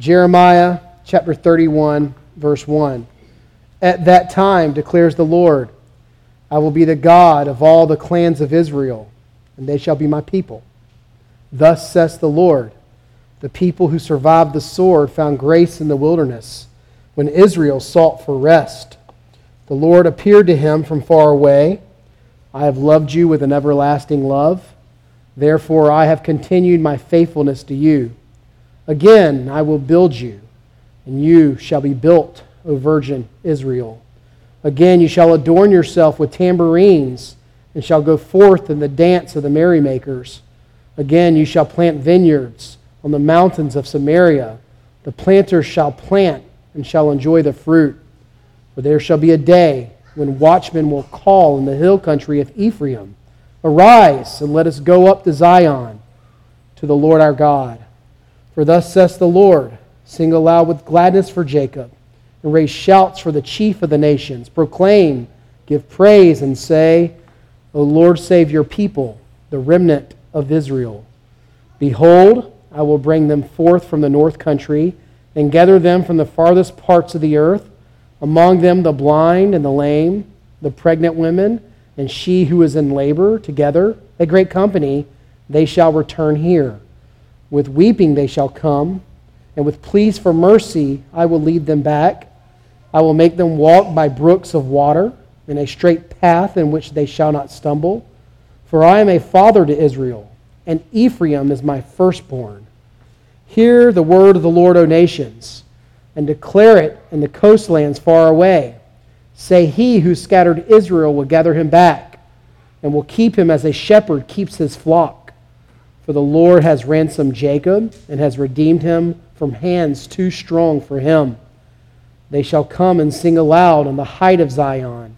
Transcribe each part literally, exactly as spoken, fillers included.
Jeremiah chapter thirty-one, verse one. At that time, declares the Lord, I will be the God of all the clans of Israel, and they shall be my people. Thus says the Lord, the people who survived the sword found grace in the wilderness, when Israel sought for rest. The Lord appeared to him from far away. I have loved you with an everlasting love. Therefore, I have continued my faithfulness to you. Again, I will build you, and you shall be built, O virgin Israel. Again, you shall adorn yourself with tambourines, and shall go forth in the dance of the merrymakers. Again, you shall plant vineyards on the mountains of Samaria. The planters shall plant and shall enjoy the fruit. For there shall be a day when watchmen will call in the hill country of Ephraim, Arise, and let us go up to Zion, to the Lord our God. For thus says the Lord, Sing aloud with gladness for Jacob, and raise shouts for the chief of the nations. Proclaim, give praise, and say, O Lord, save your people, the remnant of Israel. Behold, I will bring them forth from the north country, and gather them from the farthest parts of the earth, among them the blind and the lame, the pregnant women, and she who is in labor together, a great company. They shall return here. With weeping they shall come, and with pleas for mercy I will lead them back. I will make them walk by brooks of water, in a straight path in which they shall not stumble. For I am a father to Israel, and Ephraim is my firstborn. Hear the word of the Lord, O nations, and declare it in the coastlands far away. Say, he who scattered Israel will gather him back, and will keep him as a shepherd keeps his flock. For the Lord has ransomed Jacob, and has redeemed him from hands too strong for him. They shall come and sing aloud on the height of Zion,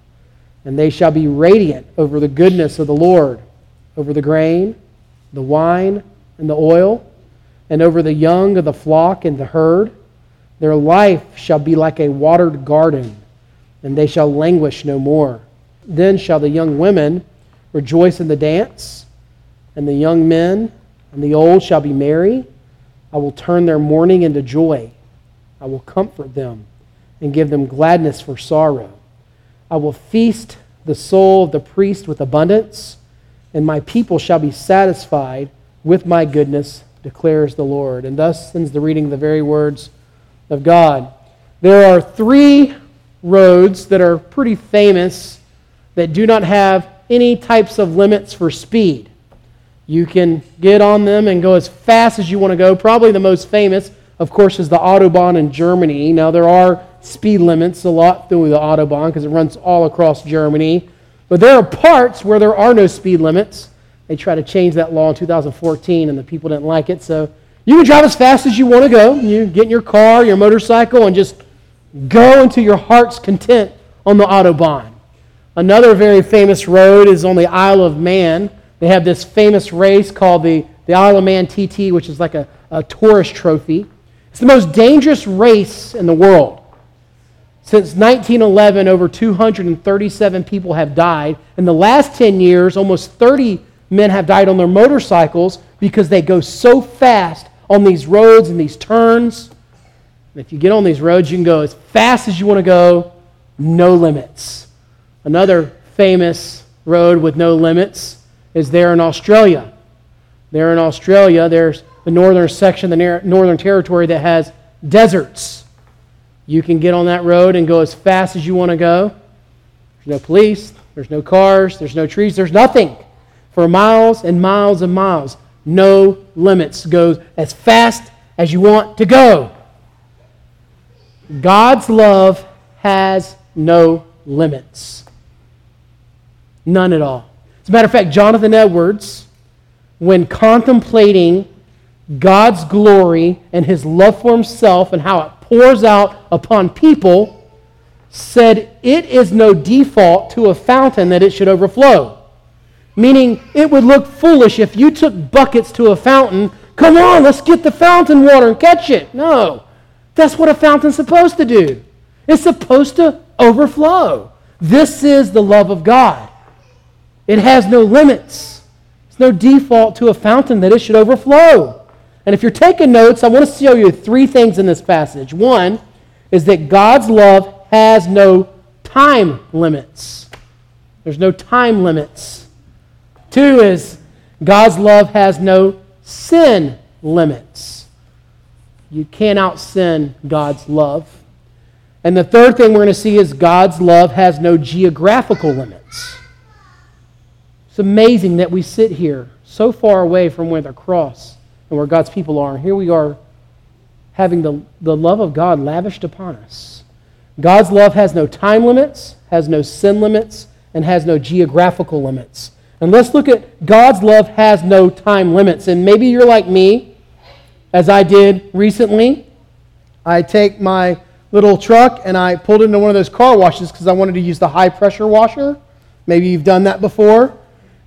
and they shall be radiant over the goodness of the Lord, over the grain, the wine, and the oil, and over the young of the flock and the herd. Their life shall be like a watered garden, and they shall languish no more. Then shall the young women rejoice in the dance, and the young men and the old shall be merry. I will turn their mourning into joy. I will comfort them and give them gladness for sorrow. I will feast the soul of the priest with abundance, and my people shall be satisfied with my goodness, declares the Lord. And thus ends the reading of the very words of God. There are three roads that are pretty famous that do not have any types of limits for speed. You can get on them and go as fast as you want to go. Probably the most famous, of course, is the Autobahn in Germany. Now, there are speed limits a lot through the Autobahn because it runs all across Germany. But there are parts where there are no speed limits. They tried to change that law in two thousand fourteen, and the people didn't like it, so you can drive as fast as you want to go. You get in your car, your motorcycle, and just go until your heart's content on the Autobahn. Another very famous road is on the Isle of Man. They have this famous race called the, the Isle of Man T T, which is like a, a tourist trophy. It's the most dangerous race in the world. Since nineteen eleven, over two hundred thirty-seven people have died. In the last ten years, almost thirty men have died on their motorcycles because they go so fast on these roads and these turns. And if you get on these roads, you can go as fast as you want to go, no limits. Another famous road with no limits is there in Australia. There in Australia, there's the northern section, the northern territory that has deserts. You can get on that road and go as fast as you want to go. There's no police, there's no cars, there's no trees, there's nothing. For miles and miles and miles, no limits. Go as fast as you want to go. God's love has no limits. None at all. As a matter of fact, Jonathan Edwards, when contemplating God's glory and his love for himself and how it pours out upon people, said it is no default to a fountain that it should overflow. Meaning, it would look foolish if you took buckets to a fountain. Come on, let's get the fountain water and catch it. No, that's what a fountain's supposed to do. It's supposed to overflow. This is the love of God. It has no limits. It's no default to a fountain that it should overflow. And if you're taking notes, I want to show you three things in this passage. One is that God's love has no time limits. There's no time limits. Two is God's love has no sin limits. You can't out-sin God's love. And the third thing we're going to see is God's love has no geographical limits. It's amazing that we sit here so far away from where the cross and where God's people are. And here we are having the, the love of God lavished upon us. God's love has no time limits, has no sin limits, and has no geographical limits. And let's look at God's love has no time limits. And maybe you're like me, as I did recently. I take my little truck and I pulled into one of those car washes because I wanted to use the high-pressure washer. Maybe you've done that before.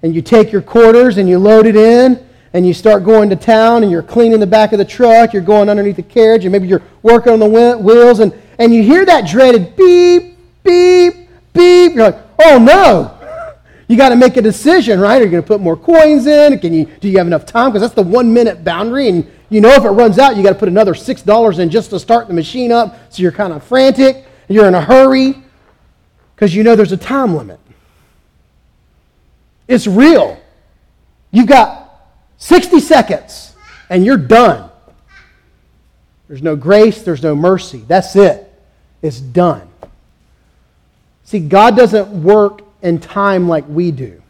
And you take your quarters and you load it in and you start going to town and you're cleaning the back of the truck, you're going underneath the carriage, and maybe you're working on the wheels, and, and you hear that dreaded beep, beep, beep. You're like, oh no! You got to make a decision, right? Are you going to put more coins in? Can you? Do you have enough time? Because that's the one-minute boundary, and you know if it runs out, you got to put another six dollars in just to start the machine up. So you're kind of frantic. You're in a hurry because you know there's a time limit. It's real. You've got sixty seconds, and you're done. There's no grace. There's no mercy. That's it. It's done. See, God doesn't work in time like we do.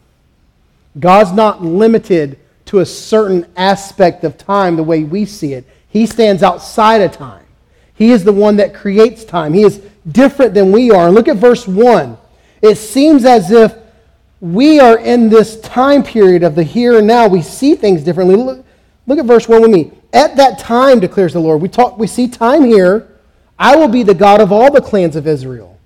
God's not limited to a certain aspect of time the way we see it. He stands outside of time. He is the one that creates time. He is different than we are. And look at verse one. It seems as if we are in this time period of the here and now. We see things differently. Look, look at verse one with me. At that time, declares the Lord. We talk, we see time here. I will be the God of all the clans of Israel,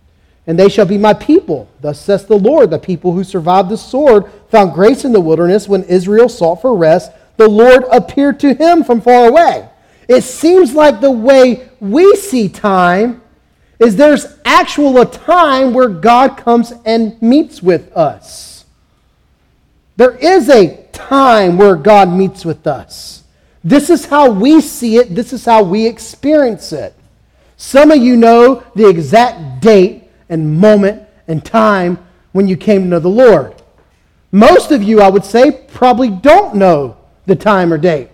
and they shall be my people. Thus says the Lord, the people who survived the sword found grace in the wilderness when Israel sought for rest. The Lord appeared to him from far away. It seems like the way we see time is there's actual a time where God comes and meets with us. There is a time where God meets with us. This is how we see it. This is how we experience it. Some of you know the exact date and moment and time when you came to know the Lord. Most of you, I would say, probably don't know the time or date.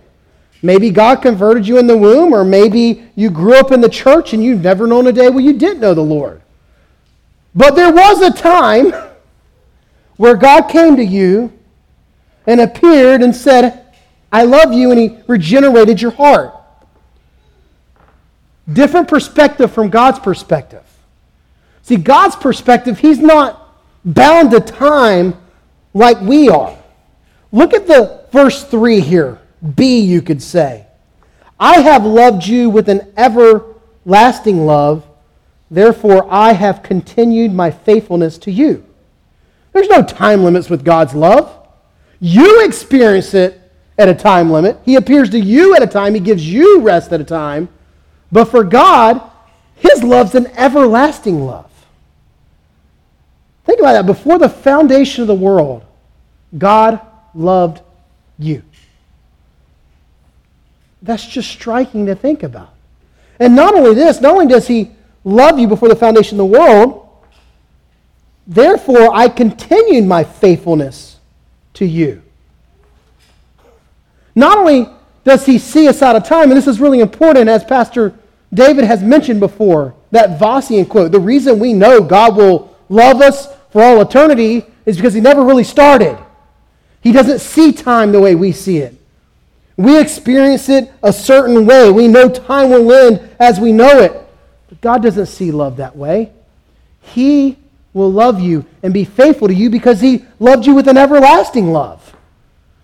Maybe God converted you in the womb, or maybe you grew up in the church and you've never known a day where you didn't know the Lord. But there was a time where God came to you and appeared and said, I love you, and he regenerated your heart. Different perspective from God's perspective. See, God's perspective, he's not bound to time like we are. Look at the verse three here. B, you could say. I have loved you with an everlasting love, therefore I have continued my faithfulness to you. There's no time limits with God's love. You experience it at a time limit. He appears to you at a time. He gives you rest at a time. But for God, his love's an everlasting love. Think about that. Before the foundation of the world, God loved you. That's just striking to think about. And not only this, not only does he love you before the foundation of the world, therefore I continued my faithfulness to you. Not only does he see us out of time, and this is really important, as Pastor David has mentioned before, that Vossian quote, the reason we know God will love us for all eternity is because he never really started. He doesn't see time the way we see it. We experience it a certain way. We know time will end as we know it. But God doesn't see love that way. He will love you and be faithful to you because he loved you with an everlasting love.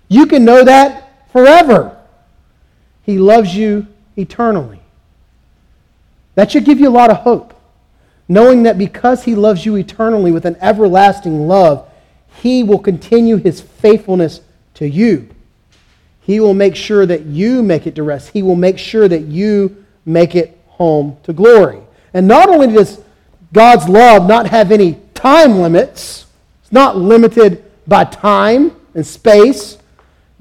You can know that forever. He loves you eternally. That should give you a lot of hope, knowing that because he loves you eternally with an everlasting love, he will continue his faithfulness to you. He will make sure that you make it to rest. He will make sure that you make it home to glory. And not only does God's love not have any time limits, it's not limited by time and space,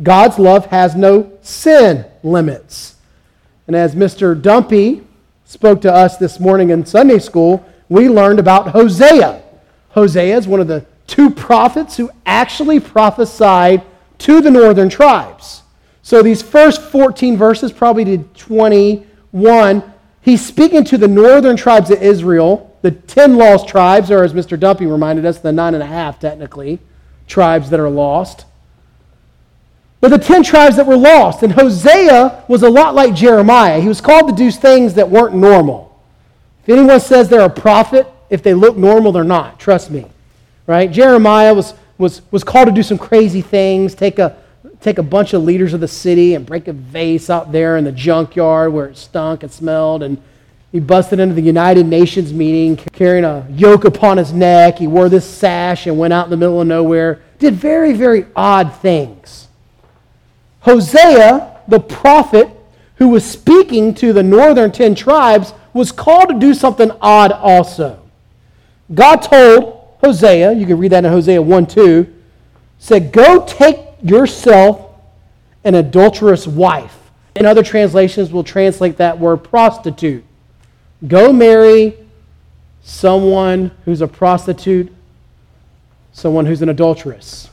God's love has no sin limits. And as Mister Dumpy spoke to us this morning in Sunday school, we learned about Hosea. Hosea is one of the two prophets who actually prophesied to the northern tribes. So these first fourteen verses, probably to twenty-one, he's speaking to the northern tribes of Israel, the ten lost tribes, or as Mister Dumpy reminded us, the nine and a half, technically, tribes that are lost. But the ten tribes that were lost, and Hosea was a lot like Jeremiah. He was called to do things that weren't normal. If anyone says they're a prophet, if they look normal, they're not. Trust me, right? Jeremiah was was was called to do some crazy things. Take a take a bunch of leaders of the city and break a vase out there in the junkyard where it stunk and smelled. And he busted into the United Nations meeting carrying a yoke upon his neck. He wore this sash and went out in the middle of nowhere. Did very very odd things. Hosea, the prophet who was speaking to the northern ten tribes, was called to do something odd also. God told Hosea, you can read that in Hosea one two, said, go take yourself an adulterous wife. And other translations will translate that word prostitute. Go marry someone who's a prostitute, someone who's an adulteress.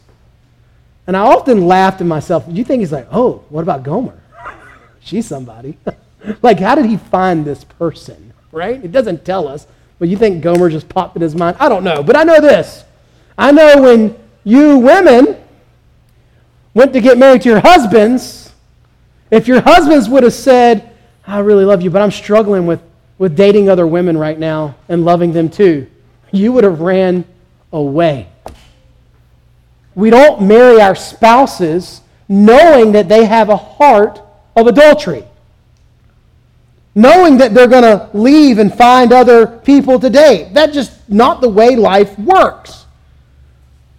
And I often laughed at myself. You think he's like, oh, what about Gomer? She's somebody. Like, how did he find this person, right? It doesn't tell us. But you think Gomer just popped in his mind? I don't know, but I know this. I know when you women went to get married to your husbands, if your husbands would have said, I really love you, but I'm struggling with, with dating other women right now and loving them too, you would have ran away. We don't marry our spouses knowing that they have a heart of adultery, knowing that they're going to leave and find other people to date. That's just not the way life works.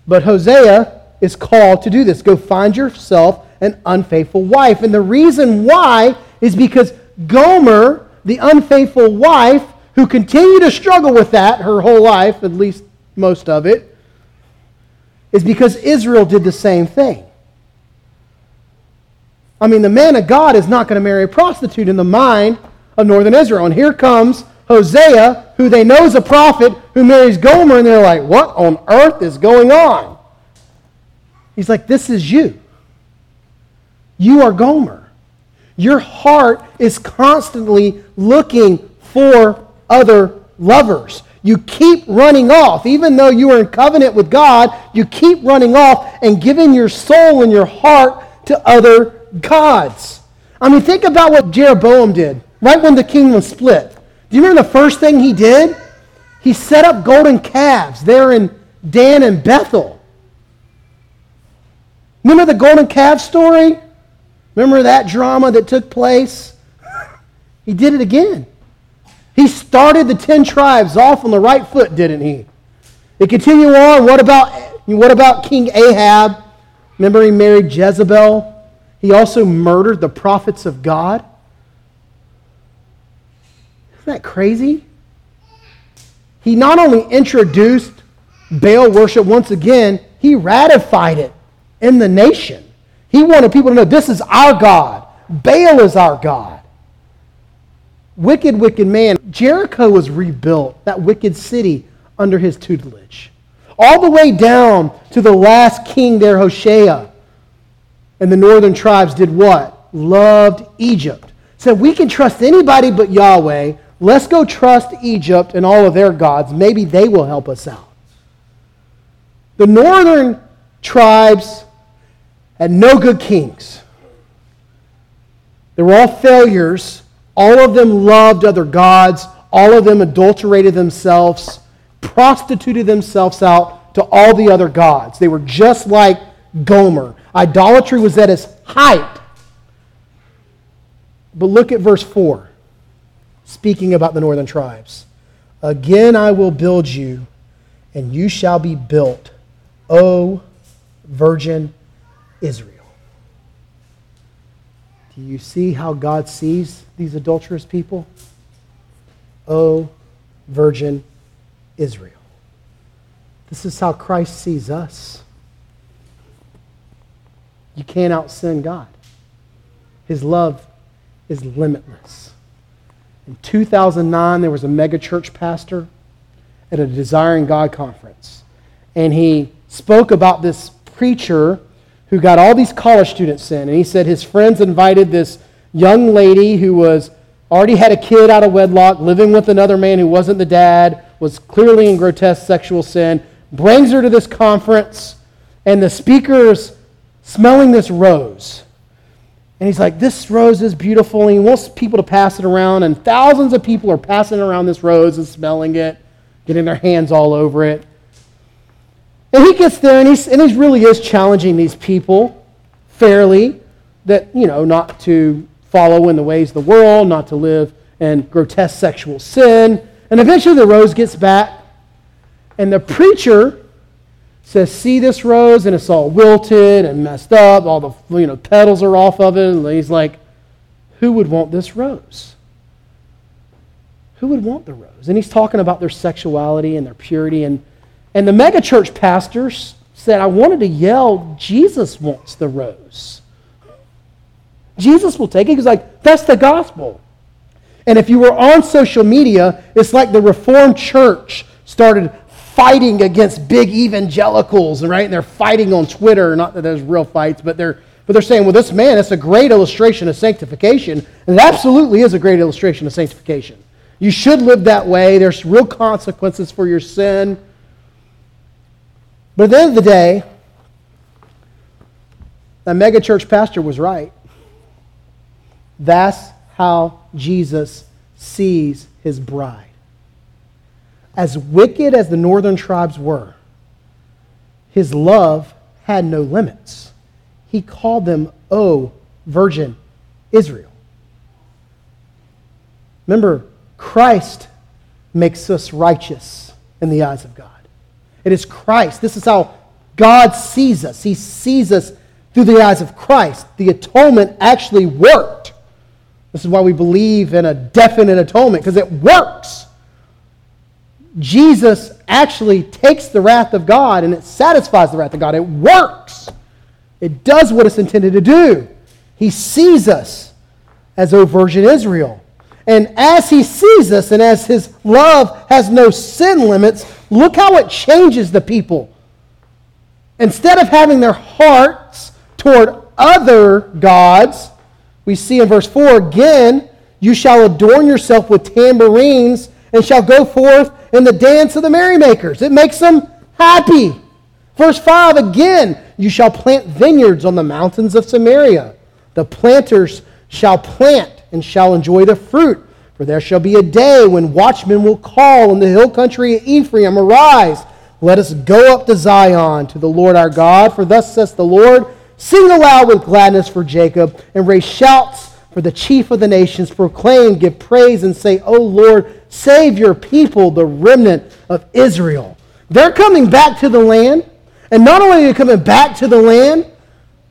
But Hosea is called to do this. Go find yourself an unfaithful wife. And the reason why is because Gomer, the unfaithful wife, who continued to struggle with that her whole life, at least most of it, is because Israel did the same thing. I mean, the man of God is not going to marry a prostitute in the mind of northern Israel. And here comes Hosea, who they know is a prophet, who marries Gomer, and they're like, what on earth is going on? He's like, this is you. You are Gomer. Your heart is constantly looking for other lovers. You keep running off. Even though you are in covenant with God, you keep running off and giving your soul and your heart to other gods. I mean, think about what Jeroboam did right when the kingdom split. Do you remember the first thing he did? He set up golden calves there in Dan and Bethel. Remember the golden calf story? Remember that drama that took place? He did it again. He started the ten tribes off on the right foot, didn't he? They continue on. What about, what about King Ahab? Remember he married Jezebel? He also murdered the prophets of God. Isn't that crazy? He not only introduced Baal worship once again, he ratified it in the nation. He wanted people to know, this is our God. Baal is our God. Wicked, wicked man. Jericho was rebuilt, that wicked city, under his tutelage. All the way down to the last king there, Hosea. And the northern tribes did what? Loved Egypt. Said, we can trust anybody but Yahweh. Let's go trust Egypt and all of their gods. Maybe they will help us out. The northern tribes had no good kings. They were all failures. All of them loved other gods. All of them adulterated themselves, prostituted themselves out to all the other gods. They were just like Gomer. Idolatry was at its height. But look at verse four, speaking about the northern tribes. Again I will build you, and you shall be built, O virgin Israel. Do you see how God sees these adulterous people? O virgin Israel. This is how Christ sees us. You can't out-sin God. His love is limitless. In two thousand nine, there was a mega church pastor at a Desiring God conference. And he spoke about this preacher who got all these college students in. And he said his friends invited this young lady who was already had a kid out of wedlock, living with another man who wasn't the dad, was clearly in grotesque sexual sin, brings her to this conference, and the speaker's smelling this rose. And he's like, this rose is beautiful, and he wants people to pass it around, and thousands of people are passing around this rose and smelling it, getting their hands all over it. And he gets there, and, he's, and he really is challenging these people fairly, that, you know, not to follow in the ways of the world, not to live in grotesque sexual sin. And eventually the rose gets back, and the preacher says, see this rose, and it's all wilted and messed up, all the, you know, petals are off of it, and he's like, who would want this rose? Who would want the rose? And he's talking about their sexuality and their purity, and, and the megachurch pastor said, I wanted to yell, Jesus wants the rose. Jesus will take it. He's like, that's the gospel. And if you were on social media, it's like the Reformed Church started fighting against big evangelicals, right? And they're fighting on Twitter. Not that there's real fights, but they're but they're saying, well, this man, that's a great illustration of sanctification. And it absolutely is a great illustration of sanctification. You should live that way. There's real consequences for your sin. But at the end of the day, that megachurch pastor was right. That's how Jesus sees his bride. As wicked as the northern tribes were, his love had no limits. He called them, O Virgin Israel. Remember, Christ makes us righteous in the eyes of God. It is Christ. This is how God sees us. He sees us through the eyes of Christ. The atonement actually worked. This is why we believe in a definite atonement, because it works. Jesus actually takes the wrath of God, and it satisfies the wrath of God. It works. It does what it's intended to do. He sees us as, O Virgin Israel. And as he sees us, and as his love has no sin limits, look how it changes the people. Instead of having their hearts toward other gods, we see in verse four, again, you shall adorn yourself with tambourines and shall go forth in the dance of the merrymakers. It makes them happy. Verse five, again, you shall plant vineyards on the mountains of Samaria. The planters shall plant and shall enjoy the fruit. For there shall be a day when watchmen will call in the hill country of Ephraim, arise, let us go up to Zion to the Lord our God. For thus says the Lord, sing aloud with gladness for Jacob, and raise shouts for the chief of the nations. Proclaim, give praise, and say, O Lord, save your people, the remnant of Israel. They're coming back to the land. And not only are they coming back to the land,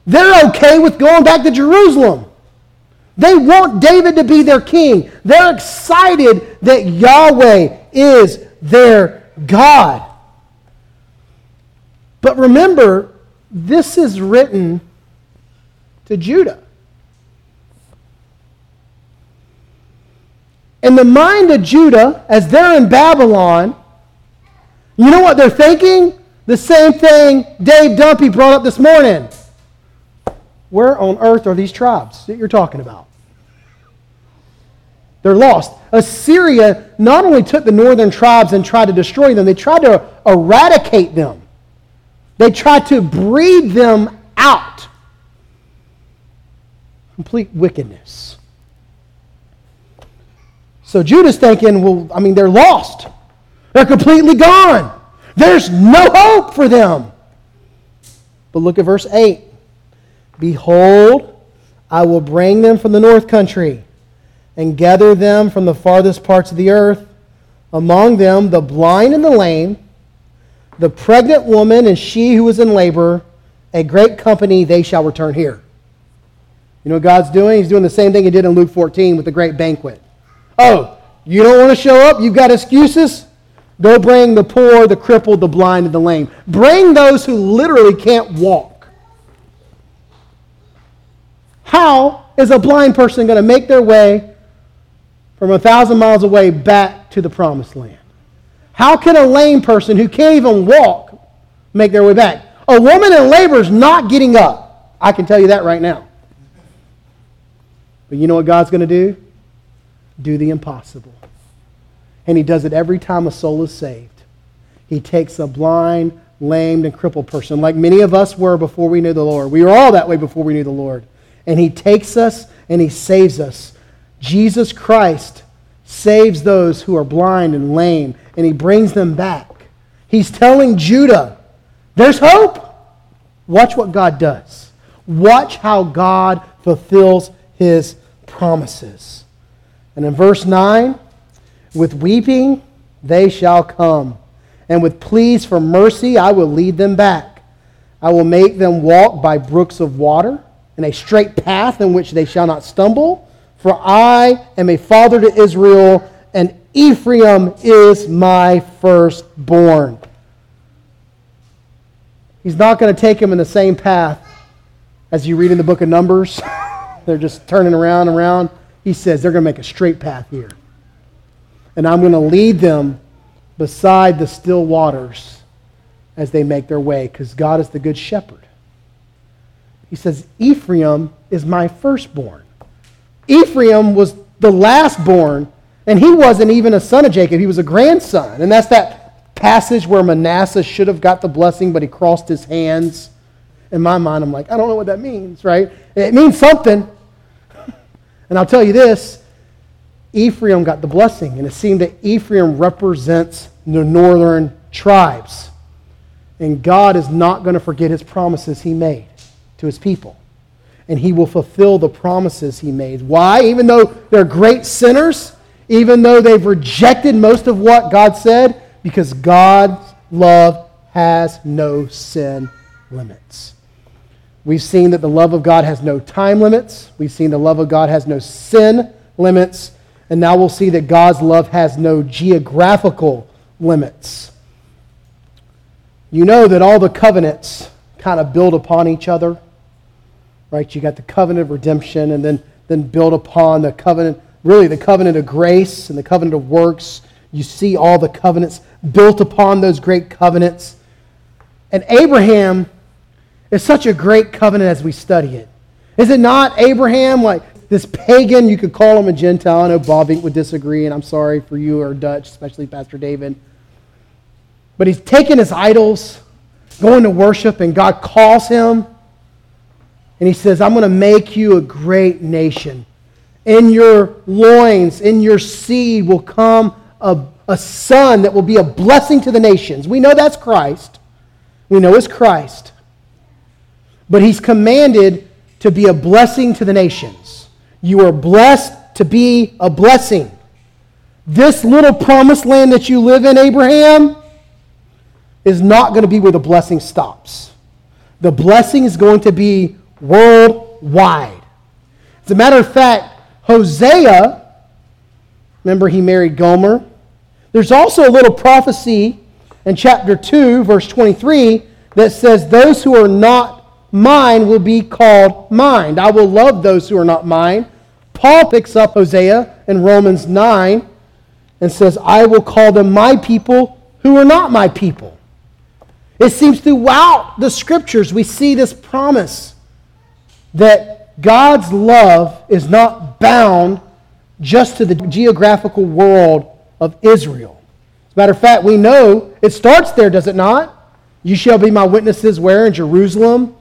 they're okay with going back to Jerusalem. They want David to be their king. They're excited that Yahweh is their God. But remember, this is written to Judah. In the mind of Judah, as they're in Babylon, you know what they're thinking? The same thing Dave Dumpy brought up this morning. Where on earth are these tribes that you're talking about? They're lost. Assyria not only took the northern tribes and tried to destroy them, they tried to eradicate them. They tried to breed them out. Complete wickedness. So Judah's thinking, well, I mean, they're lost. They're completely gone. There's no hope for them. But look at verse eight. Behold, I will bring them from the north country and gather them from the farthest parts of the earth, among them the blind and the lame, the pregnant woman and she who is in labor, a great company, they shall return here. You know what God's doing? He's doing the same thing he did in Luke fourteen with the great banquet. Oh, you don't want to show up? You've got excuses? Go bring the poor, the crippled, the blind, and the lame. Bring those who literally can't walk. How is a blind person going to make their way from a thousand miles away back to the promised land? How can a lame person who can't even walk make their way back? A woman in labor is not getting up. I can tell you that right now. But you know what God's going to do? Do the impossible. And he does it every time a soul is saved. He takes a blind, lamed, and crippled person, like many of us were before we knew the Lord. We were all that way before we knew the Lord. And he takes us and he saves us. Jesus Christ saves those who are blind and lame, and he brings them back. He's telling Judah, there's hope. Watch what God does. Watch how God fulfills his promises. And in verse nine, with weeping they shall come, and with pleas for mercy I will lead them back. I will make them walk by brooks of water, in a straight path in which they shall not stumble. For I am a father to Israel, and Ephraim is my firstborn. He's not going to take him in the same path as you read in the book of Numbers. They're just turning around and around. He says they're going to make a straight path here. And I'm going to lead them beside the still waters as they make their way, because God is the good shepherd. He says, Ephraim is my firstborn. Ephraim was the last born, and he wasn't even a son of Jacob. He was a grandson. And that's that passage where Manasseh should have got the blessing, but he crossed his hands. In my mind, I'm like, I don't know what that means, right? It means something. And I'll tell you this, Ephraim got the blessing, and it seemed that Ephraim represents the northern tribes. And God is not going to forget his promises he made to his people. And he will fulfill the promises he made. Why? Even though they're great sinners, even though they've rejected most of what God said, because God's love has no sin limits. We've seen that the love of God has no time limits. We've seen the love of God has no sin limits. And now we'll see that God's love has no geographical limits. You know that all the covenants kind of build upon each other. Right, you got the covenant of redemption, and then, then build upon the covenant, really the covenant of grace and the covenant of works. You see all the covenants built upon those great covenants. And Abraham is such a great covenant as we study it. Is it not? Abraham, like this pagan, you could call him a Gentile. I know Bob Inc would disagree, and I'm sorry for you or Dutch, especially Pastor David. But he's taking his idols, going to worship, and God calls him. And he says, I'm going to make you a great nation. In your loins, in your seed will come a, a son that will be a blessing to the nations. We know that's Christ. We know it's Christ. But he's commanded to be a blessing to the nations. You are blessed to be a blessing. This little promised land that you live in, Abraham, is not going to be where the blessing stops. The blessing is going to be worldwide. As a matter of fact, Hosea, remember he married Gomer. There's also a little prophecy in chapter two, verse twenty-three, that says, those who are not mine will be called mine. I will love those who are not mine. Paul picks up Hosea in Romans nine and says, I will call them my people who are not my people. It seems throughout the scriptures we see this promise that God's love is not bound just to the geographical world of Israel. As a matter of fact, we know it starts there, does it not? You shall be my witnesses where? In Jerusalem,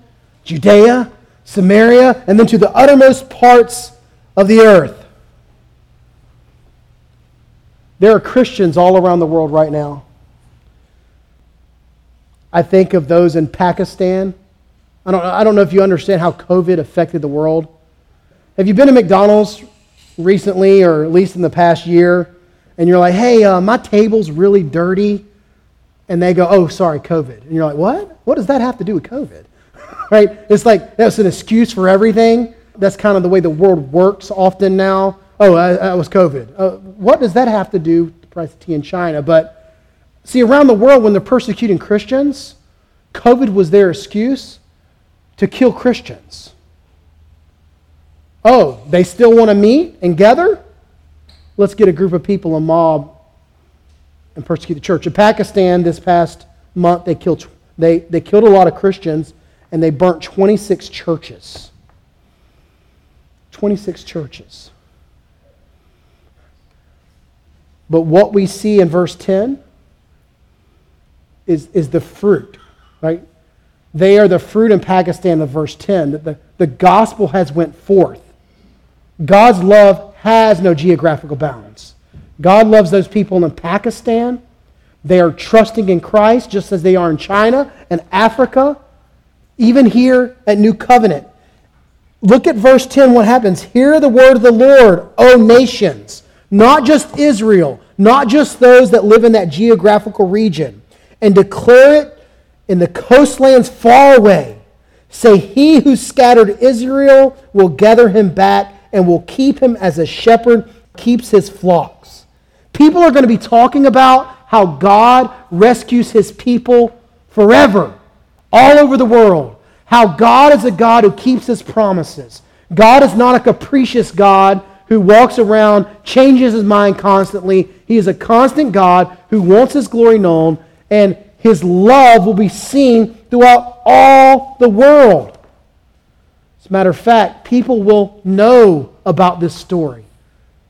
Judea, Samaria, and then to the uttermost parts of the earth. There are Christians all around the world right now. I think of those in Pakistan. I don't, I don't know if you understand how COVID affected the world. Have you been to McDonald's recently, or at least in the past year, and you're like, hey, uh, my table's really dirty, and they go, oh, sorry, COVID. And you're like, what? What does that have to do with COVID? Right? It's like, that's an excuse for everything. That's kind of the way the world works often now. Oh, that was COVID. Uh, what does that have to do with the price of tea in China? But see, around the world, when they're persecuting Christians, COVID was their excuse to kill Christians. Oh, they still want to meet and gather? Let's get a group of people, a mob, and persecute the church. In Pakistan this past month, they killed they, they killed a lot of Christians, and they burnt twenty-six churches. twenty-six churches. But what we see in verse ten is, is the fruit, right? They are the fruit in Pakistan of verse ten, that the, the gospel has went forth. God's love has no geographical bounds. God loves those people in Pakistan. They are trusting in Christ just as they are in China and Africa, even here at New Covenant. Look at verse ten, what happens? Hear the word of the Lord, O nations. Not just Israel, not just those that live in that geographical region, and declare it in the coastlands far away. Say, he who scattered Israel will gather him back and will keep him as a shepherd keeps his flocks. People are going to be talking about how God rescues his people forever, all over the world. How God is a God who keeps his promises. God is not a capricious God who walks around, changes his mind constantly. He is a constant God who wants his glory known, and his love will be seen throughout all the world. As a matter of fact, people will know about this story.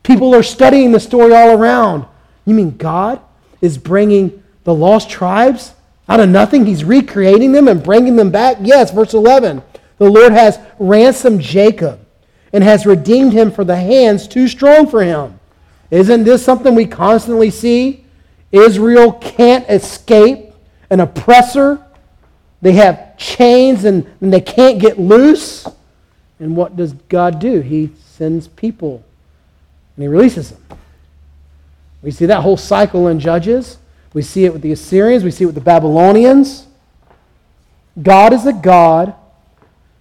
People are studying the story all around. You mean God is bringing the lost tribes out of nothing? He's recreating them and bringing them back? Yes, verse eleven. The Lord has ransomed Jacob and has redeemed him for the hands too strong for him. Isn't this something we constantly see? Israel can't escape an oppressor. They have chains and, and they can't get loose. And what does God do? He sends people and he releases them. We see that whole cycle in Judges. We see it with the Assyrians. We see it with the Babylonians. God is a God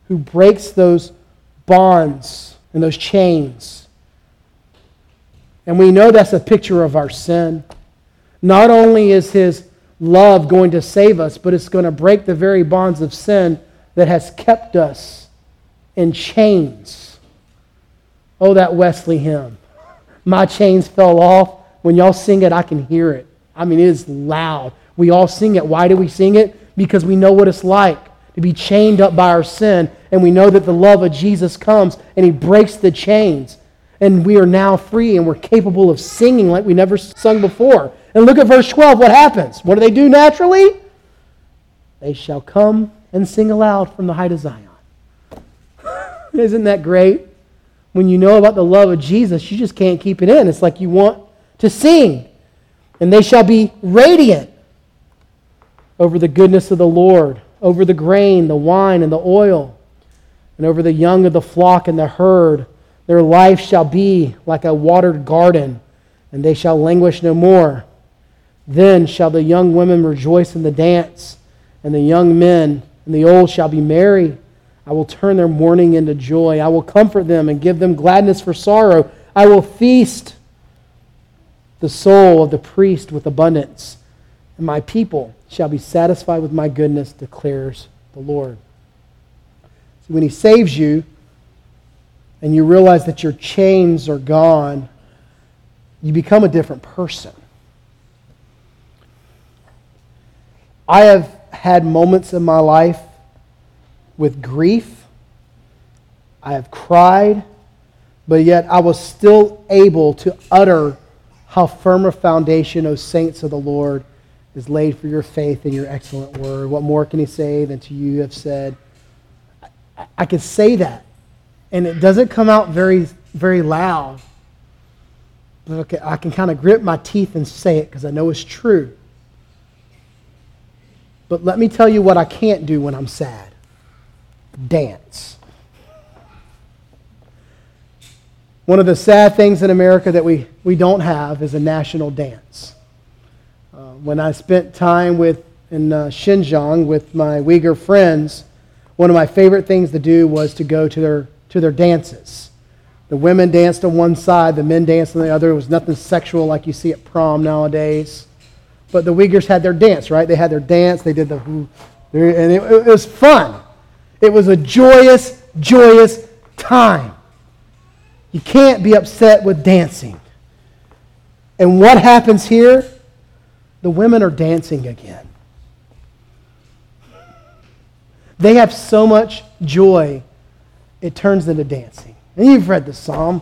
who breaks those bonds and those chains. And we know that's a picture of our sin. Not only is his love going to save us, but it's going to break the very bonds of sin that has kept us in chains. Oh, that Wesley hymn. My chains fell off. When y'all sing it, I can hear it. I mean, it is loud. We all sing it. Why do we sing it? Because we know what it's like to be chained up by our sin, and we know that the love of Jesus comes and he breaks the chains, and we are now free and we're capable of singing like we never sung before. And look at verse twelve, what happens? What do they do naturally? They shall come and sing aloud from the height of Zion. Isn't that great? When you know about the love of Jesus, you just can't keep it in. It's like you want to sing. And they shall be radiant over the goodness of the Lord, over the grain, the wine, and the oil, and over the young of the flock and the herd. Their life shall be like a watered garden, and they shall languish no more. Then shall the young women rejoice in the dance, and the young men and the old shall be merry. I will turn their mourning into joy. I will comfort them and give them gladness for sorrow. I will feast the soul of the priest with abundance, and my people shall be satisfied with my goodness, declares the Lord. So when he saves you, and you realize that your chains are gone, you become a different person. I have had moments in my life with grief. I have cried, but yet I was still able to utter how firm a foundation, O saints of the Lord, is laid for your faith in your excellent word. What more can he say than to you have said? I, I can say that. And it doesn't come out very, very loud. But okay, I can kind of grip my teeth and say it because I know it's true. But let me tell you what I can't do when I'm sad. Dance. One of the sad things in America that we, we don't have is a national dance. Uh, when I spent time with in uh, Xinjiang with my Uyghur friends, one of my favorite things to do was to go to their to their dances. The women danced on one side, the men danced on the other. It was nothing sexual like you see at prom nowadays. But the Uyghurs had their dance, right? They had their dance, they did the who, and it, it was fun. It was a joyous, joyous time. He can't be upset with dancing. And what happens here? The women are dancing again. They have so much joy, it turns into dancing. And you've read the psalm.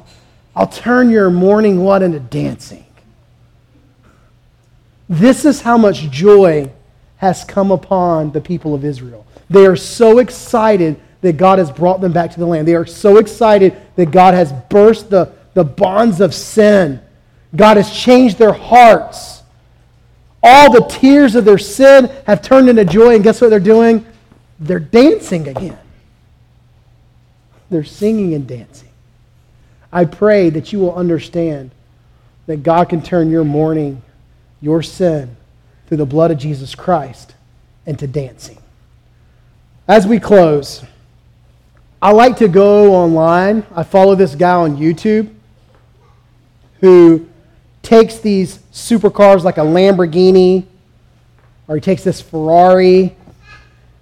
I'll turn your mourning what into dancing. This is how much joy has come upon the people of Israel. They are so excited that God has brought them back to the land. They are so excited that God has burst the, the bonds of sin. God has changed their hearts. All the tears of their sin have turned into joy, and guess what they're doing? They're dancing again. They're singing and dancing. I pray that you will understand that God can turn your mourning, your sin, through the blood of Jesus Christ into dancing. As we close, I like to go online. I follow this guy on YouTube who takes these supercars like a Lamborghini, or he takes this Ferrari,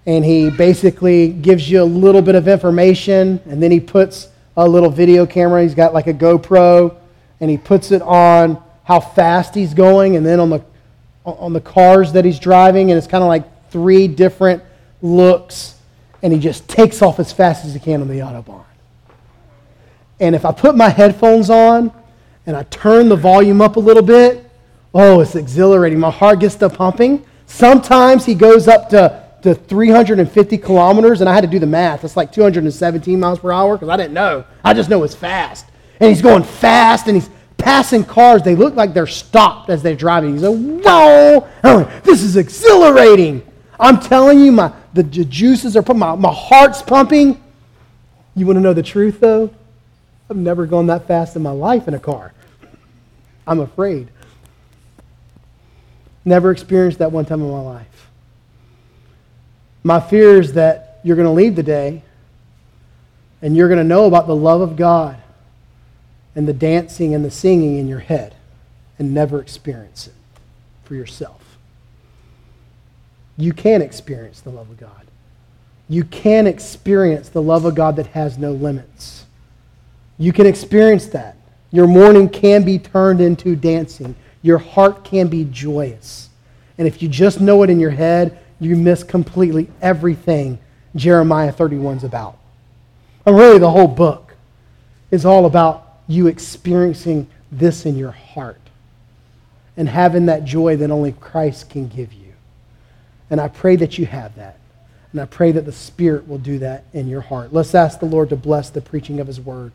and he basically gives you a little bit of information, and then he puts a little video camera. He's got like a GoPro, and he puts it on how fast he's going, and then on the on the cars that he's driving, and it's kind of like three different looks, and he just takes off as fast as he can on the Autobahn. And if I put my headphones on and I turn the volume up a little bit, oh, it's exhilarating. My heart gets to pumping. Sometimes he goes up to, to three hundred fifty kilometers, and I had to do the math. It's like two hundred seventeen miles per hour, because I didn't know. I just know it's fast. And he's going fast, and he's passing cars. They look like they're stopped as they're driving. He's like, whoa! I'm like, this is exhilarating. I'm telling you, my the juices are pumping. My, my heart's pumping. You want to know the truth, though? I've never gone that fast in my life in a car. I'm afraid. Never experienced that one time in my life. My fear is that you're going to leave today and you're going to know about the love of God and the dancing and the singing in your head and never experience it for yourself. You can experience the love of God. You can experience the love of God that has no limits. You can experience that. Your mourning can be turned into dancing. Your heart can be joyous. And if you just know it in your head, you miss completely everything Jeremiah thirty-one is about. And really the whole book is all about you experiencing this in your heart and having that joy that only Christ can give you. And I pray that you have that. And I pray that the Spirit will do that in your heart. Let's ask the Lord to bless the preaching of His Word.